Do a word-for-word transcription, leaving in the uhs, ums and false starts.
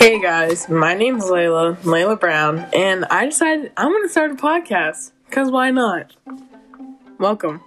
Hey guys, my name's Layla, Layla Brown, and I decided I'm going to start a podcast, because why not? Welcome.